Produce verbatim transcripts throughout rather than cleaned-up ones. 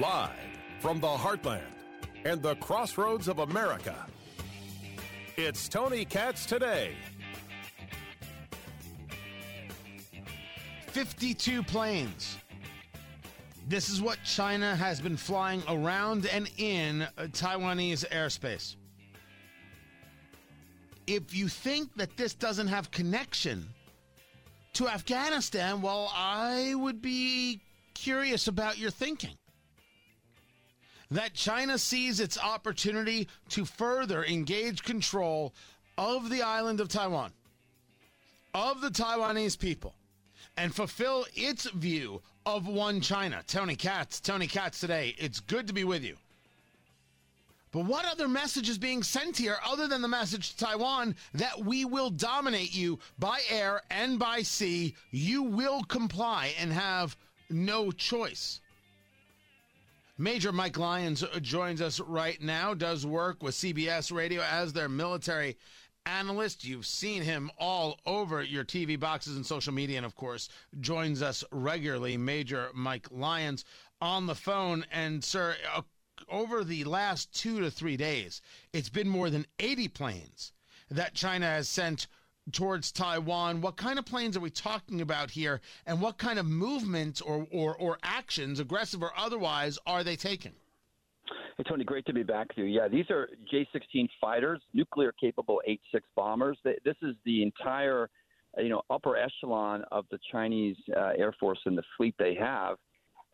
Live from the heartland and the crossroads of America, it's Tony Katz Today. fifty-two planes. This is what China has been flying around and in Taiwanese airspace. If you think that this doesn't have connection to Afghanistan, well, I would be curious about your thinking. That China sees its opportunity to further engage control of the island of Taiwan, of the Taiwanese people, and fulfill its view of one China. Tony Katz, Tony Katz Today. It's good to be with you. But what other message is being sent here other than the message to Taiwan that we will dominate you by air and by sea? You will comply and have no choice. Major Mike Lyons joins us right now, does work with C B S Radio as their military analyst. You've seen him all over your T V boxes and social media, and of course, joins us regularly, Major Mike Lyons, on the phone. And, sir, uh, over the last two to three days, it's been more than eighty planes that China has sent towards Taiwan. What kind of planes are we talking about here, and what kind of movements or, or, or actions, aggressive or otherwise, are they taking? Hey, Tony, great to be back with you. Yeah, these are J sixteen fighters, nuclear-capable H six bombers. This is the entire, you know, upper echelon of the Chinese uh, Air Force and the fleet they have.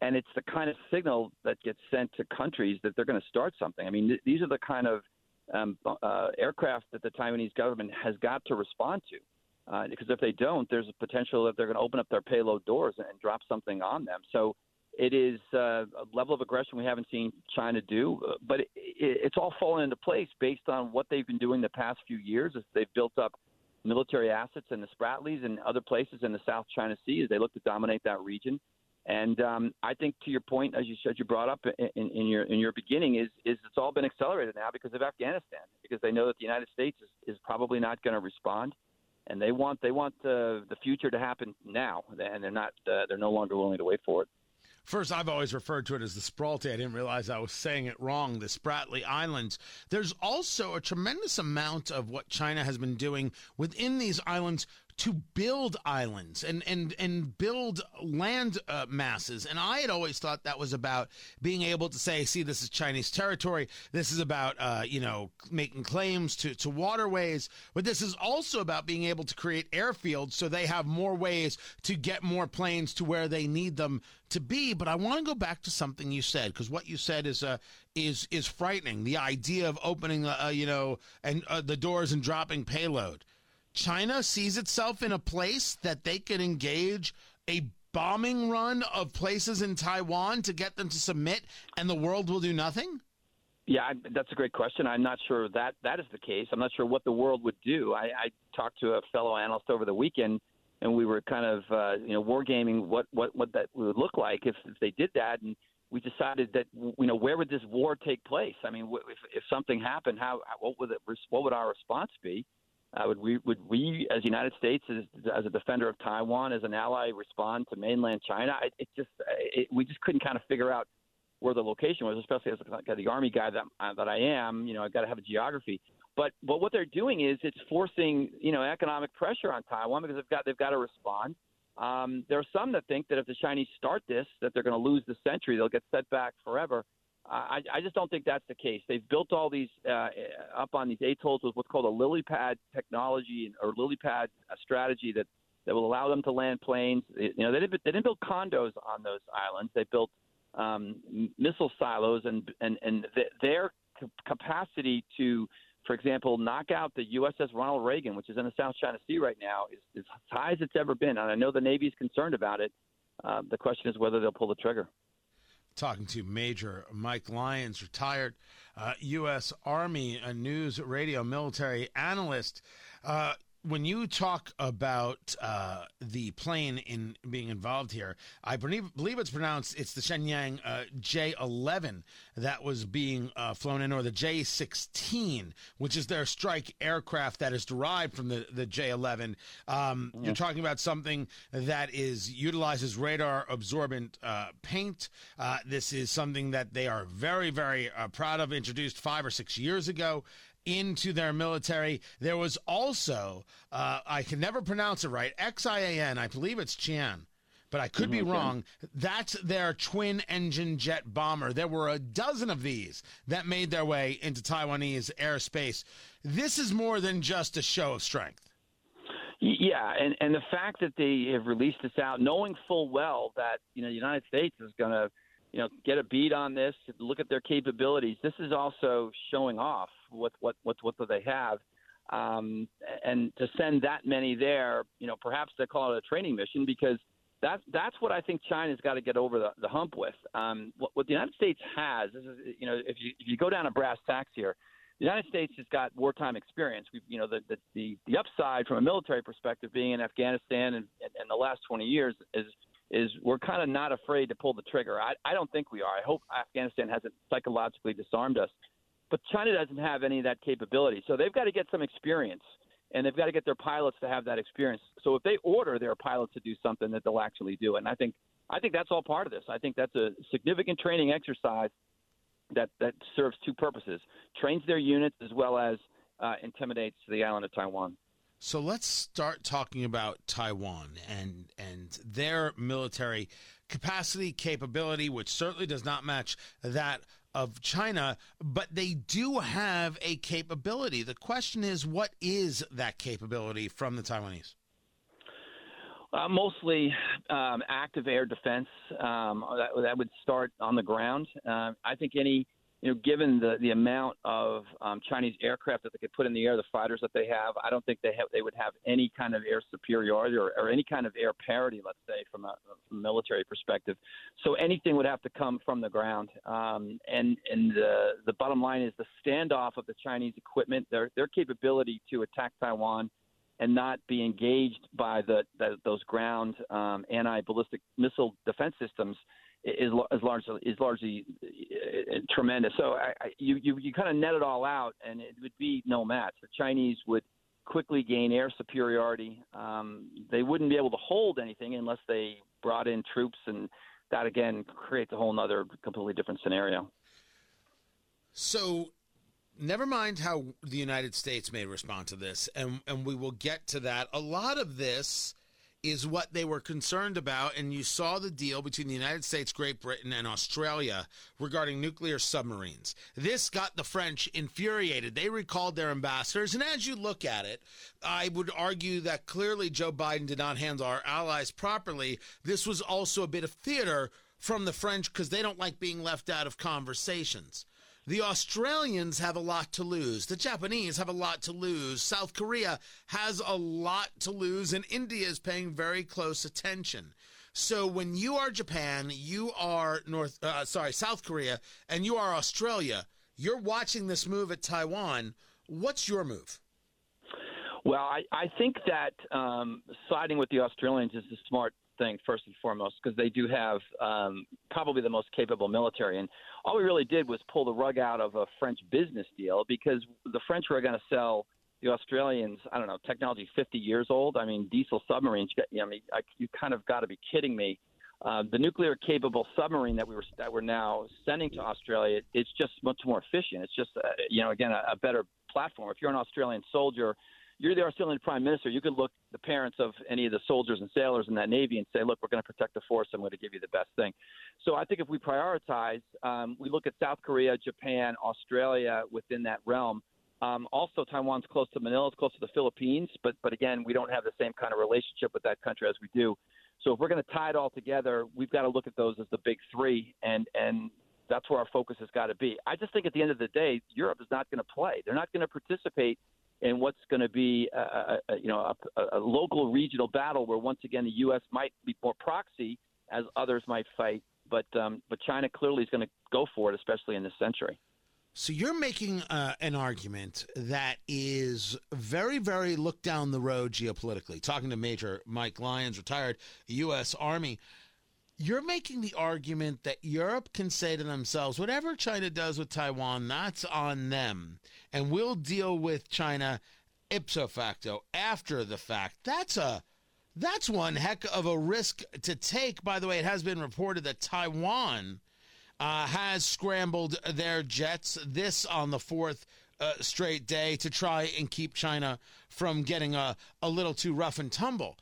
And it's the kind of signal that gets sent to countries that they're going to start something. I mean, th- these are the kind of Um, uh, aircraft that the Taiwanese government has got to respond to, uh, because if they don't, there's a potential that they're going to open up their payload doors and, and drop something on them. So it is uh, a level of aggression we haven't seen China do, but it, it, it's all fallen into place based on what they've been doing the past few years. As they've built up military assets in the Spratlys and other places in the South China Sea as they look to dominate that region. And um, I think, to your point, as you said, you brought up in, in, in your in your beginning, is is it's all been accelerated now because of Afghanistan, because they know that the United States is, is probably not going to respond, and they want they want the the future to happen now, and they're not uh, they're no longer willing to wait for it. First, I've always referred to it as the Spratly. I didn't realize I was saying it wrong, the Spratly Islands. There's also a tremendous amount of what China has been doing within these islands to build islands and, and, and build land uh, masses. And I had always thought that was about being able to say, see, this is Chinese territory. This is about, uh, you know, making claims to, to waterways. But this is also about being able to create airfields so they have more ways to get more planes to where they need them to be. But I want to go back to something you said, because what you said is uh, is is frightening. The idea of opening, uh, you know, and uh, the doors and dropping payload. China sees itself in a place that they could engage a bombing run of places in Taiwan to get them to submit, and the world will do nothing? Yeah, I, that's a great question. I'm not sure that that is the case. I'm not sure what the world would do. I, I talked to a fellow analyst over the weekend, and we were kind of uh, you know wargaming what, what, what that would look like if, if they did that, and we decided that, you know, where would this war take place? I mean, if, if something happened, how what would it, what would our response be? Uh, would we, would we, as the United States, as, as a defender of Taiwan, as an ally, respond to mainland China? It, it just, it, we just couldn't kind of figure out where the location was, especially as the Army guy that that I am. You know, I've got to have a geography. But but what they're doing is it's forcing, you know, economic pressure on Taiwan because they've got they've got to respond. Um, there are some that think that if the Chinese start this, that they're going to lose the century. They'll get set back forever. I, I just don't think that's the case. They've built all these uh, up on these atolls with what's called a lily pad technology or lily pad strategy that, that will allow them to land planes. You know, they didn't, they didn't build condos on those islands. They built um, missile silos, and and and th- their c- capacity to, for example, knock out the U S S Ronald Reagan, which is in the South China Sea right now, is, is as high as it's ever been. And I know the Navy is concerned about it. Uh, the question is whether they'll pull the trigger. Talking to Major Mike Lyons, retired uh, U S Army uh, News Radio military analyst. Uh, when you talk about uh, the plane in being involved here, I believe, believe it's pronounced, it's the Shenyang uh, J eleven that was being uh, flown in, or the J sixteen, which is their strike aircraft that is derived from the, the J eleven. Um, yeah. You're talking about something that is utilizes radar-absorbent uh, paint. Uh, this is something that they are very, very uh, proud of, introduced five or six years ago into their military. There was also, uh, I can never pronounce it right, X I A N, I believe it's Xian, but I could mm-hmm. be wrong. That's their twin-engine jet bomber. There were a dozen of these that made their way into Taiwanese airspace. This is more than just a show of strength. Yeah, and, and the fact that they have released this out, knowing full well that, you know, the United States is going to, you know, get a bead on this, look at their capabilities. This is also showing off what what what what do they have, um, and to send that many there, you know, perhaps they call it a training mission, because that's that's what I think China's got to get over the, the hump with. Um, what, what the United States has, this is, you know, if you if you go down a brass tacks here, the United States has got wartime experience. We've, you know, the the, the, the upside from a military perspective, being in Afghanistan and, and, and the last twenty years is. is we're kind of not afraid to pull the trigger. I, I don't think we are. I hope Afghanistan hasn't psychologically disarmed us. But China doesn't have any of that capability. So they've got to get some experience, and they've got to get their pilots to have that experience. So if they order their pilots to do something, that they'll actually do it. And I think I think that's all part of this. I think that's a significant training exercise that, that serves two purposes, trains their units as well as uh, intimidates the island of Taiwan. So let's start talking about Taiwan and and their military capacity, capability, which certainly does not match that of China, but they do have a capability. The question is, what is that capability from the Taiwanese? Uh, mostly um, active air defense. Um, that, that would start on the ground. Uh, I think any... You know, given the, the amount of um, Chinese aircraft that they could put in the air, the fighters that they have, I don't think they have they would have any kind of air superiority or, or any kind of air parity, let's say, from a, from a military perspective. So anything would have to come from the ground. Um, and and the, the bottom line is the standoff of the Chinese equipment, their their capability to attack Taiwan and not be engaged by the, the those ground um, anti-ballistic missile defense systems is is largely is largely uh, tremendous. So I, I, you you, you kind of net it all out, and it would be no match. The Chinese would quickly gain air superiority. Um, they wouldn't be able to hold anything unless they brought in troops, and that again creates a whole other completely different scenario. So. Never mind how the United States may respond to this, and, and we will get to that. A lot of this is what they were concerned about, and you saw the deal between the United States, Great Britain, and Australia regarding nuclear submarines. This got the French infuriated. They recalled their ambassadors, and as you look at it, I would argue that clearly Joe Biden did not handle our allies properly. This was also a bit of theater from the French because they don't like being left out of conversations. The Australians have a lot to lose. The Japanese have a lot to lose. South Korea has a lot to lose, and India is paying very close attention. So when you are Japan, you are North, uh, sorry, South Korea, and you are Australia, you're watching this move at Taiwan. What's your move? Well, I, I think that um, siding with the Australians is the smart thing, first and foremost, because they do have um, probably the most capable military. And all we really did was pull the rug out of a French business deal, because the French were going to sell the Australians, I don't know, technology fifty years old. I mean, diesel submarines. I mean, I, you kind of got to be kidding me. Uh, the nuclear capable submarine that we were that we're now sending to Australia, it's just much more efficient. It's just, uh, you know, again, a, a better platform. If you're an Australian soldier, you're the Australian Prime Minister, you could look the parents of any of the soldiers and sailors in that Navy and say, look, we're going to protect the force. I'm going to give you the best thing. So I think if we prioritize, um, we look at South Korea, Japan, Australia within that realm. Um, also, Taiwan's close to Manila, it's close to the Philippines. But, but again, we don't have the same kind of relationship with that country as we do. So if we're going to tie it all together, we've got to look at those as the big three. And, and that's where our focus has got to be. I just think at the end of the day, Europe is not going to play. They're not going to participate in what's going to be, a, a, you know, a, a local regional battle where once again the U S might be more proxy as others might fight, but um, but China clearly is going to go for it, especially in this century. So you're making uh, an argument that is very, very look down the road geopolitically. Talking to Major Mike Lyons, retired U S Army, you're making the argument that Europe can say to themselves, whatever China does with Taiwan, that's on them. And we'll deal with China ipso facto, after the fact. That's a that's one heck of a risk to take. By the way, it has been reported that Taiwan Uh, has scrambled their jets, this on the fourth uh, straight day, to try and keep China from getting a, a little too rough and tumble.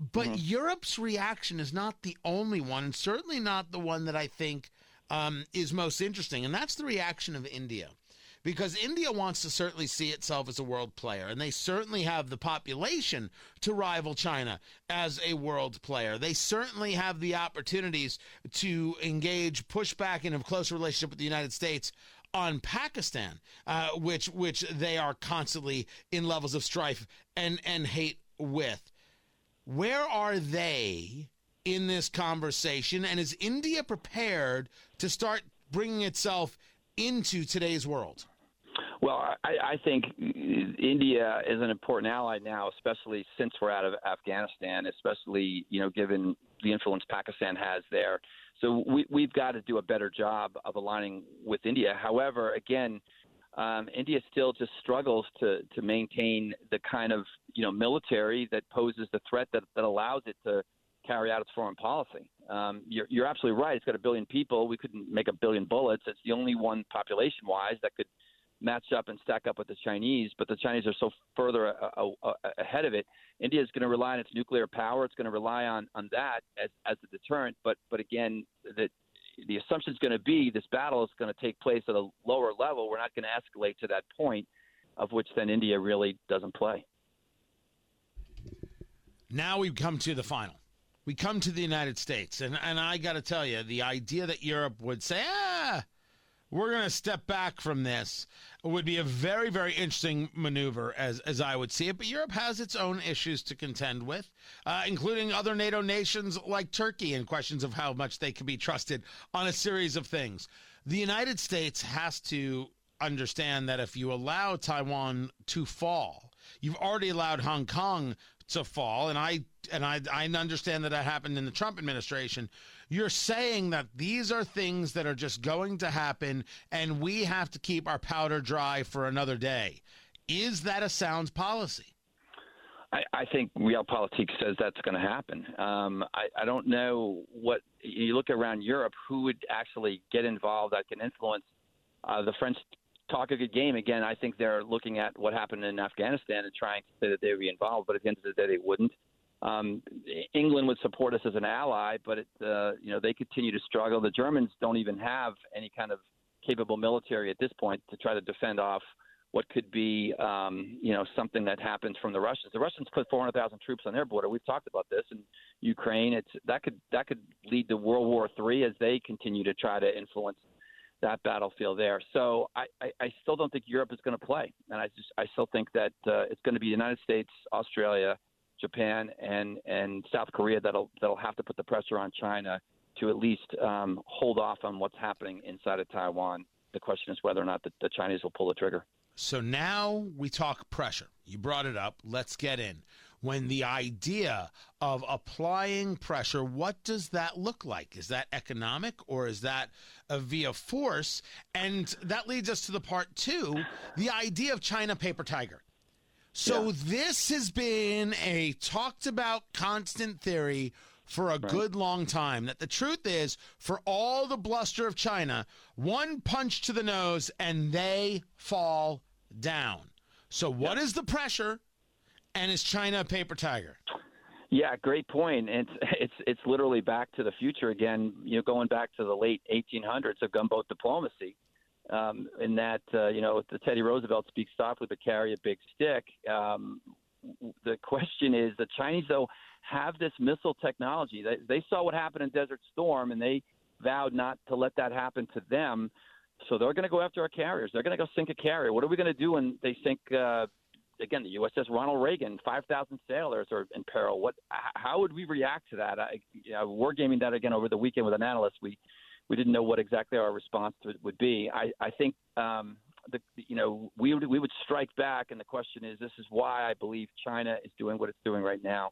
But mm-hmm. Europe's reaction is not the only one, and certainly not the one that I think um, is most interesting, and that's the reaction of India. Because India wants to certainly see itself as a world player, and they certainly have the population to rival China as a world player. They certainly have the opportunities to engage, push back, and have a close relationship with the United States on Pakistan, uh, which which they are constantly in levels of strife and, and hate with. Where are they in this conversation, and is India prepared to start bringing itself into today's world? Well, I, I think India is an important ally now, especially since we're out of Afghanistan, especially, you know, given the influence Pakistan has there. So we, we've got to do a better job of aligning with India. However, again, um, India still just struggles to, to maintain the kind of, you know, military that poses the threat that, that allows it to carry out its foreign policy. Um, you're, you're absolutely right. It's got a billion people. We couldn't make a billion bullets. It's the only one population-wise that could match up and stack up with the Chinese, but the Chinese are so further a, a, a ahead of it. India is going to rely on its nuclear power. It's going to rely on, on that as, as a deterrent. But but again, the, the assumption is going to be this battle is going to take place at a lower level. We're not going to escalate to that point, of which then India really doesn't play. Now we come to the final. We come to the United States, and, and I got to tell you, the idea that Europe would say, ah, we're going to step back from this would be a very, very interesting maneuver, as as I would see it. But Europe has its own issues to contend with, uh, including other NATO nations like Turkey and questions of how much they can be trusted on a series of things. The United States has to understand that if you allow Taiwan to fall, you've already allowed Hong Kong to fall, and I and I, I understand that that happened in the Trump administration. You're saying that these are things that are just going to happen, and we have to keep our powder dry for another day. Is that a sound policy? I, I think realpolitik says that's going to happen. Um, I, I don't know what – you look around Europe, who would actually get involved that can influence uh, the French – talk a good game. Again, I think they're looking at what happened in Afghanistan and trying to say that they would be involved, but at the end of the day, they wouldn't. Um, England would support us as an ally, but it, uh, you know, they continue to struggle. The Germans don't even have any kind of capable military at this point to try to defend off what could be, um, you know, something that happens from the Russians. The Russians put four hundred thousand troops on their border. We've talked about this in Ukraine. It's that could that could lead to World War Three as they continue to try to influence that battlefield there. So I, I, I still don't think Europe is going to play. And I just I still think that uh, it's going to be the United States, Australia, Japan, and, and South Korea that'll that'll have to put the pressure on China to at least um, hold off on what's happening inside of Taiwan. The question is whether or not the, the Chinese will pull the trigger. So now we talk pressure. You brought it up. Let's get in. When the idea of applying pressure, what does that look like? Is that economic or is that uh, via force? And that leads us to the part two, the idea of China paper tiger. So yeah. This has been a talked about constant theory for a right. good long time, that the truth is, for all the bluster of China, one punch to the nose and they fall down. So what yeah. is the pressure? And is China a paper tiger? Yeah, great point. It's it's it's literally back to the future again. You know, going back to the late eighteen hundreds of gunboat diplomacy, um, in that uh, you know the Teddy Roosevelt speaks softly but carry a big stick. Um, the question is, the Chinese though have this missile technology. They they saw what happened in Desert Storm, and they vowed not to let that happen to them. So they're going to go after our carriers. They're going to go sink a carrier. What are we going to do when they sink? Uh, Again, the U S S Ronald Reagan, five thousand sailors are in peril. What? How would we react to that? I, you know, we're gaming that again over the weekend with an analyst. We we didn't know what exactly our response would be. I, I think, um, the, you know, we would, we would strike back. And the question is, this is why I believe China is doing what it's doing right now,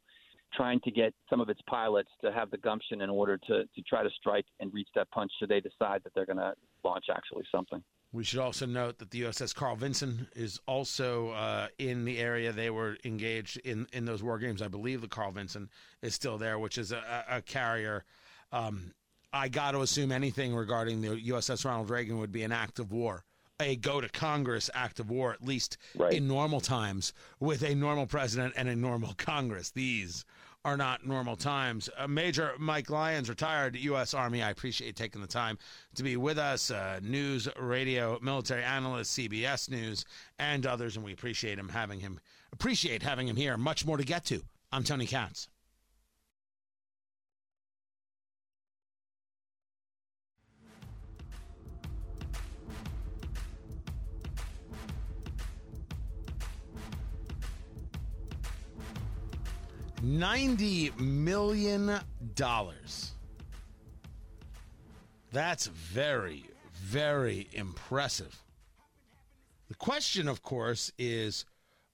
trying to get some of its pilots to have the gumption in order to, to try to strike and reach that punch so they decide that they're going to launch actually something. We should also note that the U S S Carl Vinson is also uh, in the area. They were engaged in, in those war games. I believe the Carl Vinson is still there, which is a, a carrier. Um, I got to assume anything regarding the U S S Ronald Reagan would be an act of war, a go-to-Congress act of war, at least right. in normal times, with a normal president and a normal Congress. These are not normal times. Uh, Major Mike Lyons, retired U S. Army, I appreciate taking the time to be with us, uh, news, radio, military analyst, C B S News, and others, and we appreciate him having him, appreciate having him here. Much more to get to. I'm Tony Katz. ninety million dollars. That's very, very impressive. The question, of course, is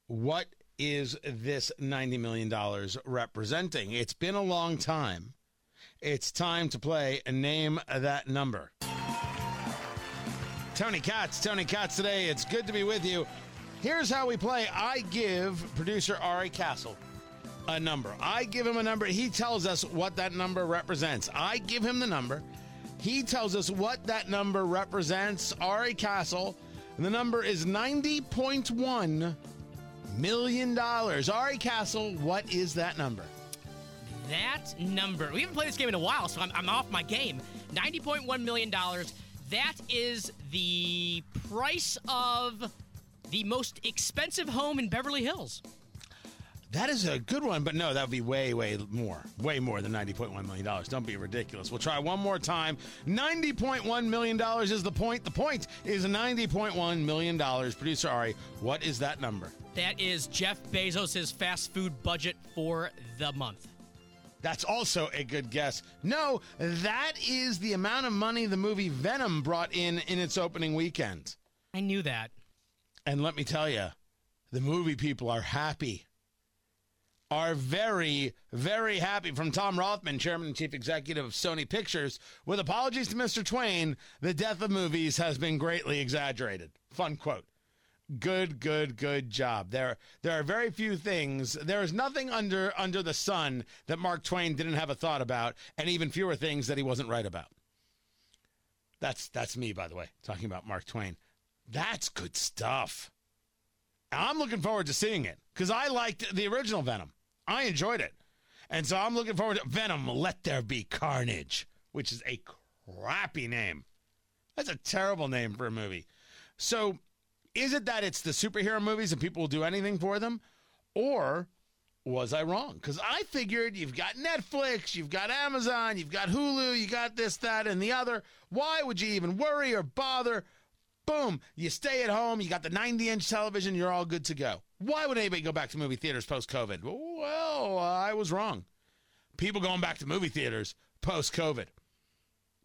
what is this ninety million dollars representing? It's been a long time. It's time to play Name That Number. Tony Katz, Tony Katz today. It's good to be with you. Here's how we play. I give producer Ari Castle a number. I give him a number. He tells us what that number represents. I give him the number. He tells us what that number represents. Ari Castle. And the number is ninety point one million dollars. Ari Castle, what is that number? That number. We haven't played this game in a while, so I'm, I'm off my game. ninety point one million dollars. That is the price of the most expensive home in Beverly Hills. That is a good one, but no, that would be way, way more. Way more than ninety point one million dollars. Don't be ridiculous. We'll try one more time. ninety point one million dollars is the point. The point is ninety point one million dollars. Producer Ari, what is that number? That is Jeff Bezos' fast food budget for the month. That's also a good guess. No, that is the amount of money the movie Venom brought in in its opening weekend. I knew that. And let me tell you, the movie people are happy. Are very, very happy. From Tom Rothman, Chairman and Chief Executive of Sony Pictures, with apologies to Mister Twain, the death of movies has been greatly exaggerated. Fun quote. Good, good, good job. There, there are very few things. There is nothing under, under the sun that Mark Twain didn't have a thought about, and even fewer things that he wasn't right about. That's, that's me, by the way, talking about Mark Twain. That's good stuff. I'm looking forward to seeing it because I liked the original Venom. I enjoyed it. And so I'm looking forward to Venom, Let There Be Carnage, which is a crappy name. That's a terrible name for a movie. So is it that it's the superhero movies and people will do anything for them? Or was I wrong? Because I figured you've got Netflix, you've got Amazon, you've got Hulu, you got this, that, and the other. Why would you even worry or bother? Boom, you stay at home, you got the ninety-inch television, you're all good to go. Why would anybody go back to movie theaters post-COVID? Well, I was wrong. People going back to movie theaters post-COVID.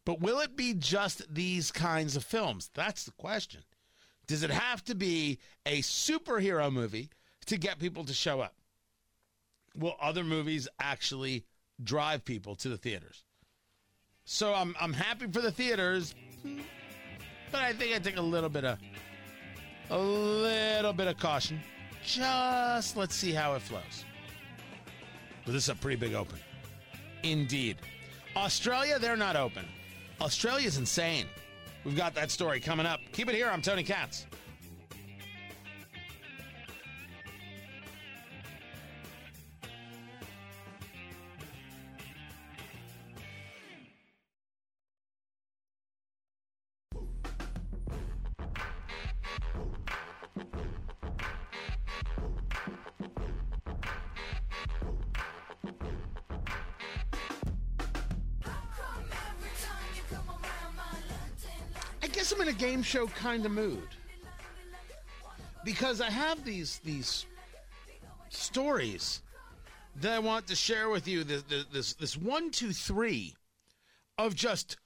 But will it be just these kinds of films? That's the question. Does it have to be a superhero movie to get people to show up? Will other movies actually drive people to the theaters? So I'm I'm happy for the theaters. But I think I take a little bit of a little bit of caution. Just let's see how it flows. But this is a pretty big open. Indeed. Australia, they're not open. Australia's insane. We've got that story coming up. Keep it here. I'm Tony Katz. I'm in a game show kind of mood because I have these these stories that I want to share with you. This this, this one, two, three of just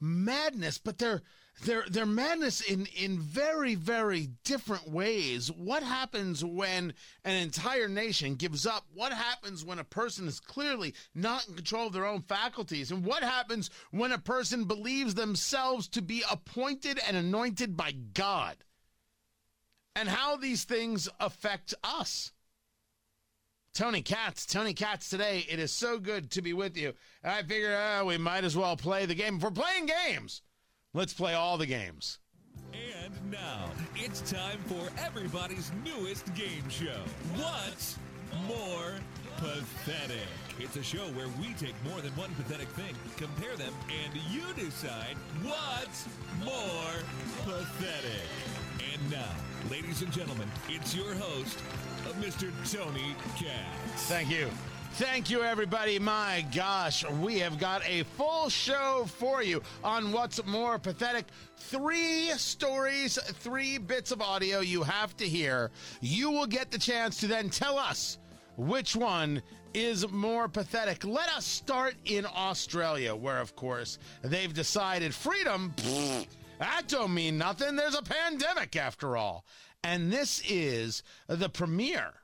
madness, but they're they're they're madness in in very, very different ways. What happens when an entire nation gives up? What happens when a person is clearly not in control of their own faculties? And what happens when a person believes themselves to be appointed and anointed by God? And how these things affect us. Tony Katz, Tony Katz today. It is so good to be with you. And I figured oh, we might as well play the game. If we're playing games, let's play all the games. And now it's time for everybody's newest game show. What's More Pathetic? It's a show where we take more than one pathetic thing, compare them, and you decide what's more pathetic. And now, ladies and gentlemen, it's your host, Mister Tony Katz. Thank you. Thank you, everybody. My gosh, we have got a full show for you on What's More Pathetic. Three stories, three bits of audio you have to hear. You will get the chance to then tell us which one is more pathetic. Let us start in Australia, where, of course, they've decided freedom, pfft, that don't mean nothing. There's a pandemic, after all. And this is the premiere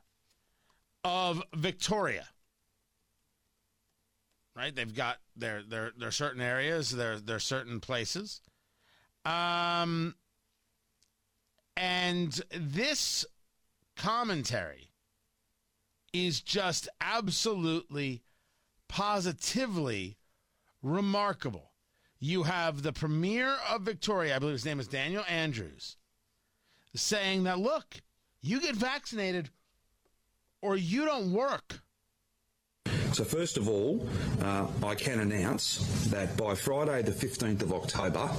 of Victoria. Right? They've got their their their certain areas, their their certain places. Um and this commentary is just absolutely, positively remarkable. You have the premier of Victoria, I believe his name is Daniel Andrews, saying that, look, you get vaccinated or you don't work. So first of all, uh, I can announce that by Friday the fifteenth of October,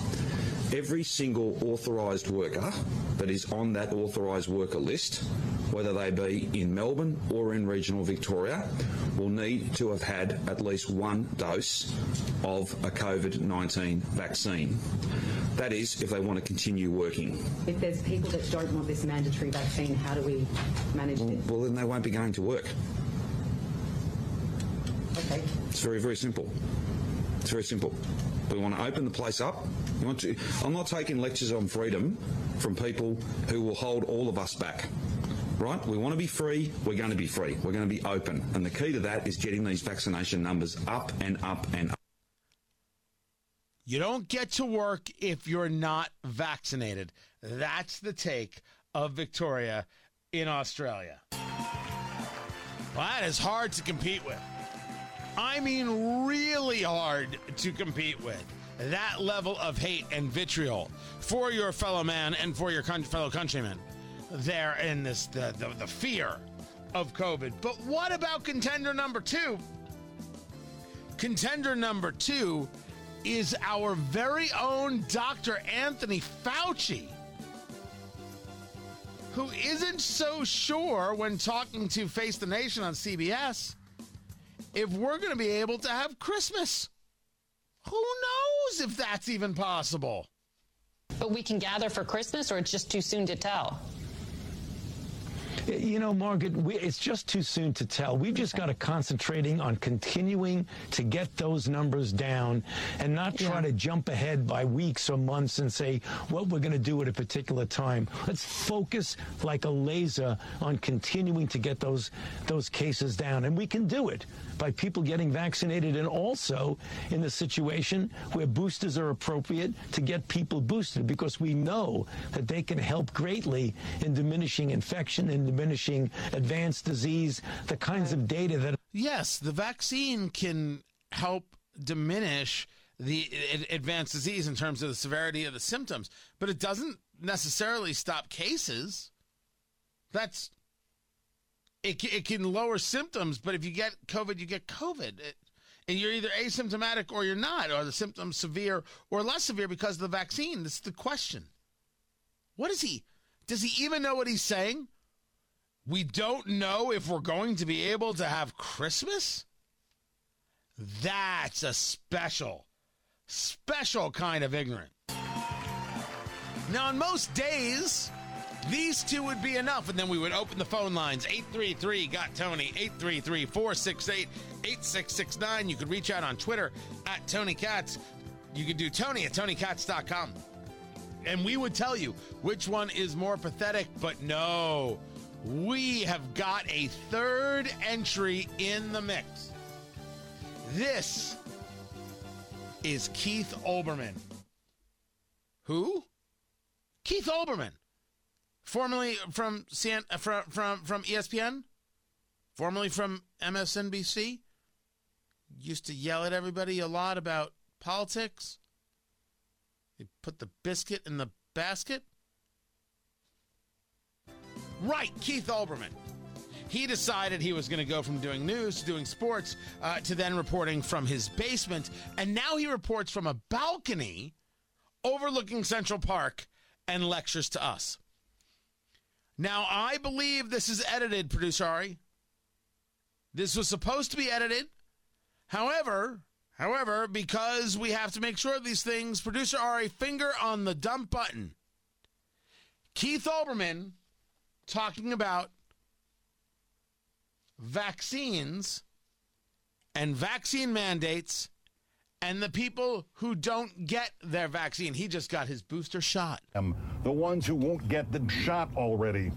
every single authorised worker that is on that authorised worker list, whether they be in Melbourne or in regional Victoria, will need to have had at least one dose of a COVID nineteen vaccine. That is, if they want to continue working. If there's people that don't want this mandatory vaccine, how do we manage well, this? Well, then they won't be going to work. Okay. It's very, very simple. It's very simple. We want to open the place up. We want to, I'm not taking lectures on freedom from people who will hold all of us back. Right? We want to be free. We're going to be free. We're going to be open. And the key to that is getting these vaccination numbers up and up and up. You don't get to work if you're not vaccinated. That's the take of Victoria in Australia. Well, that is hard to compete with. I mean, really hard to compete with. That level of hate and vitriol for your fellow man and for your con- fellow countrymen there in this, the, the, the fear of COVID. But what about contender number two? Contender number two is our very own Doctor Anthony Fauci, who isn't so sure when talking to Face the Nation on C B S if we're going to be able to have Christmas. Who knows if that's even possible? But we can gather for Christmas, or it's just too soon to tell? You know, Margaret, we, it's just too soon to tell. We've just got to concentrating on continuing to get those numbers down and not try yeah. to jump ahead by weeks or months and say what we're going to do at a particular time. Let's focus like a laser on continuing to get those those cases down. And we can do it by people getting vaccinated and also in the situation where boosters are appropriate to get people boosted, because we know that they can help greatly in diminishing infection and diminishing advanced disease, the kinds of data that... Yes, the vaccine can help diminish the advanced disease in terms of the severity of the symptoms, but it doesn't necessarily stop cases. That's... It, it can lower symptoms, but if you get COVID, you get COVID. It, and you're either asymptomatic or you're not, or the symptoms severe or less severe because of the vaccine. That's the question. What is he? Does he even know what he's saying? We don't know if we're going to be able to have Christmas? That's a special, special kind of ignorant. Now, on most days, these two would be enough, and then we would open the phone lines. eight three three, got Tony, eight three three, four six eight, eight six six nine. You could reach out on Twitter at Tony Katz. you can do Tony at tony katz dot com. And we would tell you which one is more pathetic, but no, we have got a third entry in the mix. This is Keith Olbermann. Who? Keith Olbermann, formerly from from from, from E S P N, formerly from M S N B C, used to yell at everybody a lot about politics. He put the biscuit in the basket. Right, Keith Olbermann. He decided he was going to go from doing news to doing sports uh, to then reporting from his basement. And now he reports from a balcony overlooking Central Park and lectures to us. Now, I believe this is edited, Producer Ari. This was supposed to be edited. However, however, because we have to make sure of these things, Producer Ari, finger on the dump button. Keith Olbermann talking about vaccines and vaccine mandates and the people who don't get their vaccine. He just got his booster shot. Um, the ones who won't get the shot already.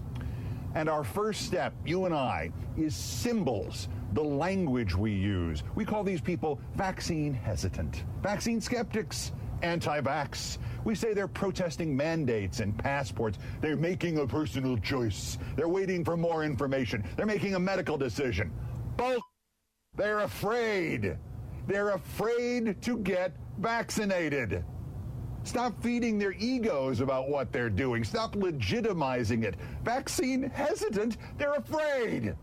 And our first step, you and I, is symbols, the language we use. We call these people vaccine hesitant, vaccine skeptics, anti-vax. We say they're protesting mandates and passports. They're making a personal choice. They're waiting for more information. They're making a medical decision. Bull. They're afraid. They're afraid to get vaccinated. Stop feeding their egos about what they're doing. Stop legitimizing it. Vaccine hesitant, they're afraid.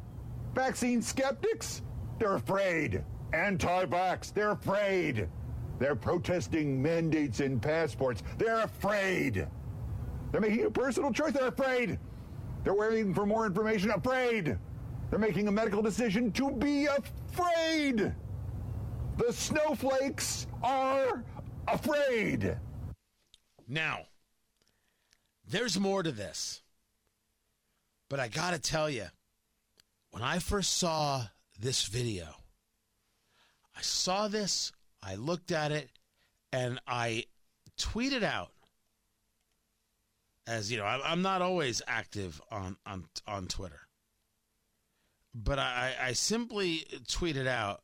Vaccine skeptics, they're afraid. Anti-vax, they're afraid. They're protesting mandates and passports. They're afraid. They're making a personal choice. They're afraid. They're waiting for more information. Afraid. They're making a medical decision to be afraid. The snowflakes are afraid. Now, there's more to this. But I got to tell you, when I first saw this video, I saw this I looked at it and I tweeted out, as you know, I'm not always active on, on, on Twitter, but I, I simply tweeted out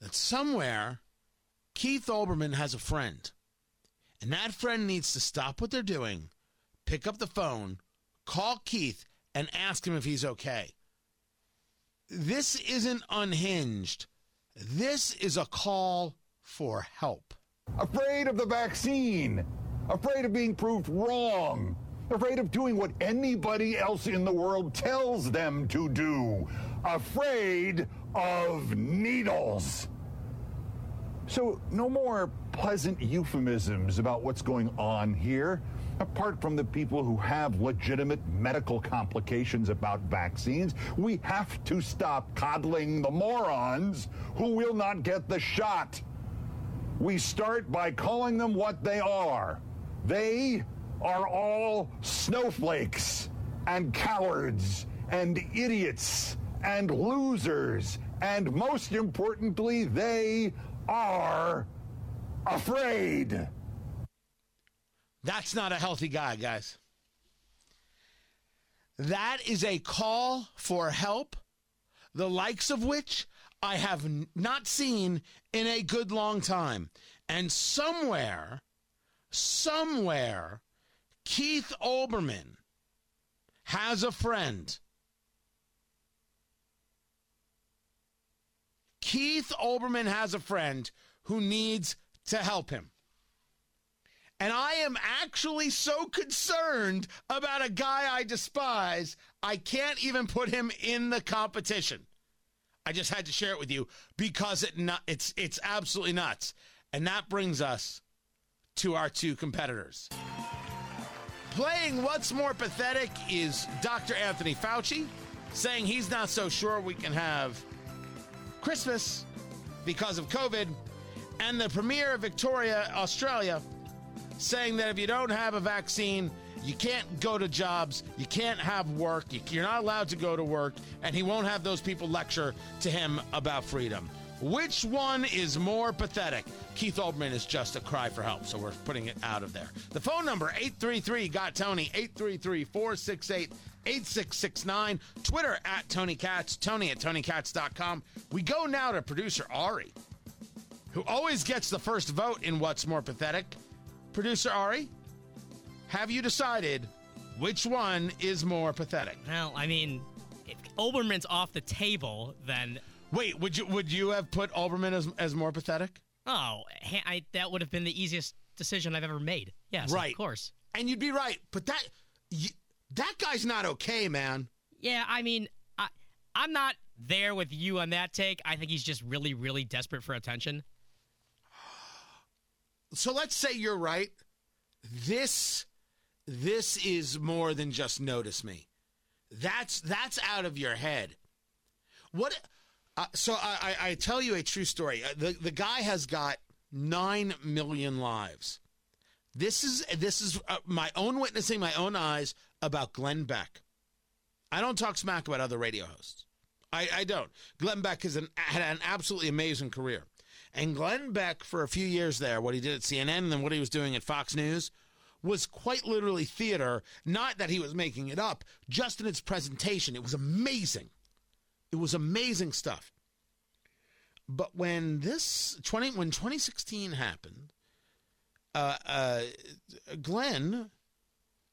that somewhere Keith Olbermann has a friend, and that friend needs to stop what they're doing, pick up the phone, call Keith, and ask him if he's okay. This isn't unhinged. This is a call for help. Afraid of the vaccine. Afraid of being proved wrong. Afraid of doing what anybody else in the world tells them to do. Afraid of needles. So no more pleasant euphemisms about what's going on here. Apart from the people who have legitimate medical complications about vaccines, we have to stop coddling the morons who will not get the shot. We start by calling them what they are. They are all snowflakes and cowards and idiots and losers. And most importantly, they are afraid. That's not a healthy guy, guys. That is a call for help, the likes of which I have not seen in a good long time. And somewhere, somewhere, Keith Olbermann has a friend. Keith Olbermann has a friend who needs to help him. And I am actually so concerned about a guy I despise, I can't even put him in the competition. I just had to share it with you because it not, it's it's absolutely nuts. And that brings us to our two competitors. Playing What's More Pathetic is Doctor Anthony Fauci, saying he's not so sure we can have Christmas because of COVID, and the Premier of Victoria, Australia, saying that if you don't have a vaccine, you can't go to jobs, you can't have work, you're not allowed to go to work, and he won't have those people lecture to him about freedom. Which one is more pathetic? Keith Olbermann is just a cry for help, so we're putting it out of there. The phone number, eight three three, got Tony, eight three three, four six eight, eight six six nine. Twitter, at Tony Katz, Tony at Tony Katz dot com. We go now to producer Ari, who always gets the first vote in What's More Pathetic. Producer Ari, have you decided which one is more pathetic? Well, I mean, if Olbermann's off the table, then... Wait, would you would you have put Olbermann as as more pathetic? Oh, I, that would have been the easiest decision I've ever made. Yes, right. Of course. And you'd be right, but that you, that guy's not okay, man. Yeah, I mean, I, I'm not there with you on that take. I think he's just really, really desperate for attention. So let's say you're right. This this is more than just notice me. That's that's out of your head. What? Uh, so I, I tell you a true story. The the guy has got nine million lives. This is this is uh, my own witnessing, my own eyes about Glenn Beck. I don't talk smack about other radio hosts. I, I don't. Glenn Beck has an, had an absolutely amazing career, and Glenn Beck for a few years there, what he did at C N N and then what he was doing at Fox News was quite literally theater. Not that he was making it up, just in its presentation, it was amazing. It was amazing stuff. But when this twenty when twenty sixteen happened, uh, uh, Glenn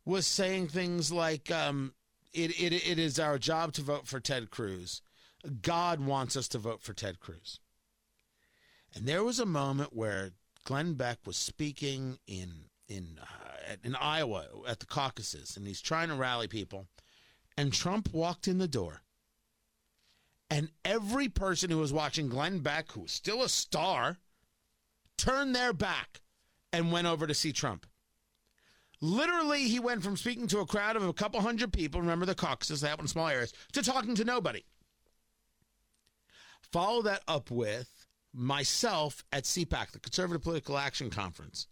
was saying things like, um, it, it it is our job to vote for Ted Cruz. God wants us to vote for Ted Cruz. And there was a moment where Glenn Beck was speaking in in uh, in Iowa at the caucuses, and he's trying to rally people, and Trump walked in the door. And every person who was watching Glenn Beck, who was still a star, turned their back and went over to see Trump. Literally, he went from speaking to a crowd of a couple hundred people, remember the caucuses, they happen in small areas, to talking to nobody. Follow that up with myself at C PAC, the Conservative Political Action Conference.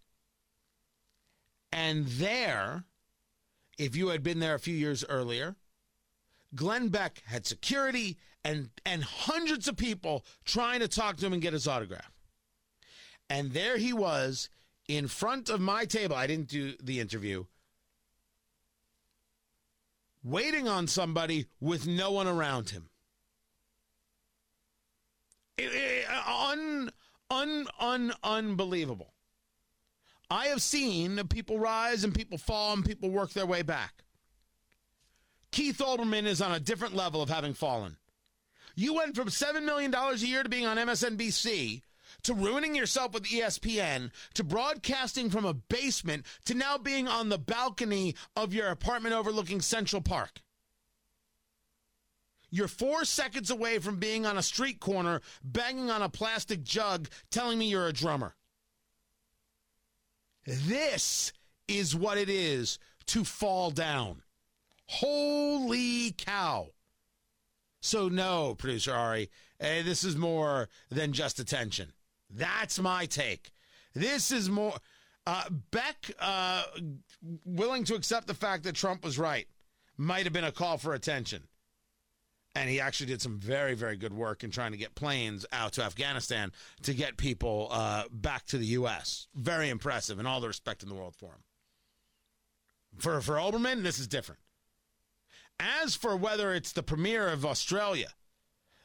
And there, if you had been there a few years earlier, Glenn Beck had security and and hundreds of people trying to talk to him and get his autograph. And there he was in front of my table. I didn't do the interview. Waiting on somebody with no one around him. It, it, un, un, un, unbelievable. I have seen people rise and people fall and people work their way back. Keith Olbermann is on a different level of having fallen. You went from seven million dollars a year to being on M S N B C, to ruining yourself with E S P N, to broadcasting from a basement, to now being on the balcony of your apartment overlooking Central Park. You're four seconds away from being on a street corner, banging on a plastic jug, telling me you're a drummer. This is what it is to fall down. Holy cow. So no, producer Ari, hey, this is more than just attention. That's my take. This is more... Uh, Beck, uh, willing to accept the fact that Trump was right, might have been a call for attention. And he actually did some very, very good work in trying to get planes out to Afghanistan to get people uh, back to the U S Very impressive, and all the respect in the world for him. For, for Olbermann, this is different. As for whether it's the premier of Australia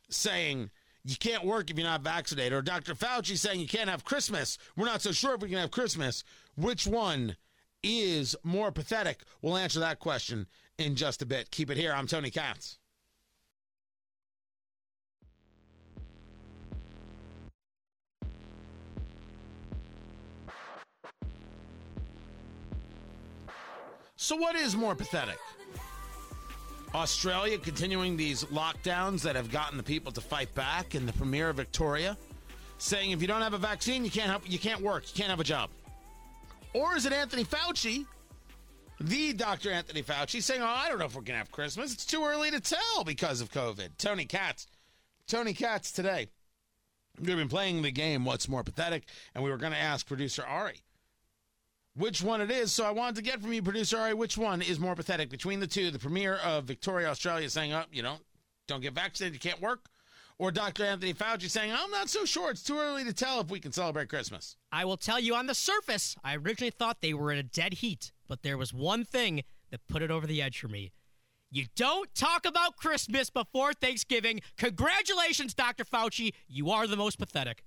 saying you can't work if you're not vaccinated, or Doctor Fauci saying you can't have Christmas, we're not so sure if we can have Christmas, which one is more pathetic? We'll answer that question in just a bit. Keep it here. I'm Tony Katz. So what is more pathetic? Australia continuing these lockdowns that have gotten the people to fight back, and the Premier of Victoria saying if you don't have a vaccine, you can't help, you can't work, you can't have a job. Or is it Anthony Fauci, the Doctor Anthony Fauci, saying, oh, I don't know if we're going to have Christmas. It's too early to tell because of COVID. Tony Katz. Tony Katz today. We've been playing the game, What's More Pathetic, and we were going to ask producer Ari which one it is. So I wanted to get from you, producer Ari, which one is more pathetic between the two, the premier of Victoria, Australia, saying, oh, you know, don't get vaccinated, you can't work, or Doctor Anthony Fauci saying, I'm not so sure, it's too early to tell if we can celebrate Christmas. I will tell you, on the surface, I originally thought they were in a dead heat, but there was one thing that put it over the edge for me. You don't talk about Christmas before Thanksgiving. Congratulations, Doctor Fauci. You are the most pathetic.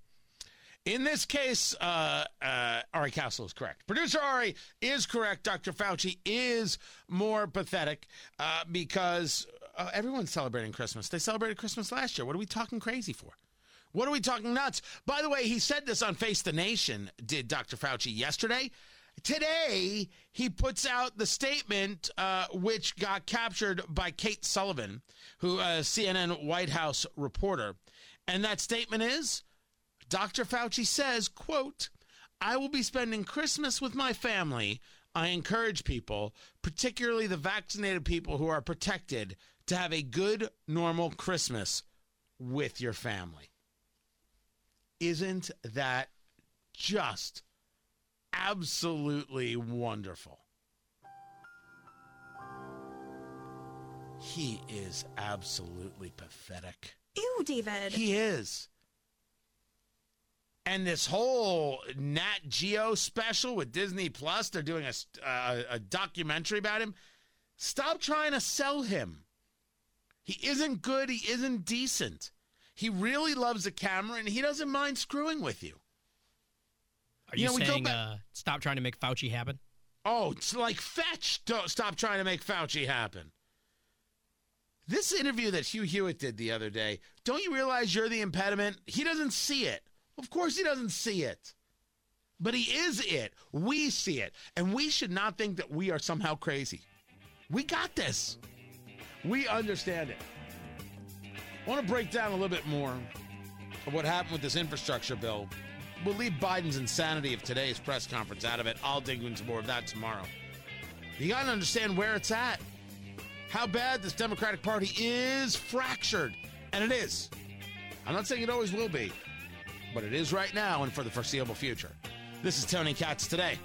In this case, uh, uh, Ari Castle is correct. Producer Ari is correct. Doctor Fauci is more pathetic uh, because uh, everyone's celebrating Christmas. They celebrated Christmas last year. What are we talking crazy for? What are we talking nuts? By the way, he said this on Face the Nation, did Doctor Fauci yesterday. Today, he puts out the statement uh, which got captured by Kate Sullivan, who uh, C N N White House reporter. And that statement is, Doctor Fauci says, quote, I will be spending Christmas with my family. I encourage people, particularly the vaccinated people who are protected, to have a good, normal Christmas with your family. Isn't that just absolutely wonderful? He is absolutely pathetic. Ew, David. He is. And this whole Nat Geo special with Disney Plus, they're doing a, uh, a documentary about him. Stop trying to sell him. He isn't good. He isn't decent. He really loves the camera, and he doesn't mind screwing with you. Are you, you know, saying, we go back- uh, stop trying to make Fauci happen? Oh, it's like fetch. Don't stop trying to make Fauci happen. This interview that Hugh Hewitt did the other day, don't you realize you're the impediment? He doesn't see it. Of course he doesn't see it. But he is it. We see it. And we should not think that we are somehow crazy. We got this. We understand it. I want to break down a little bit more of what happened with this infrastructure bill. We'll leave Biden's insanity of today's press conference out of it. I'll dig into more of that tomorrow. You got to understand where it's at. How bad this Democratic Party is fractured. And it is. I'm not saying it always will be, but it is right now and for the foreseeable future. This is Tony Katz Today.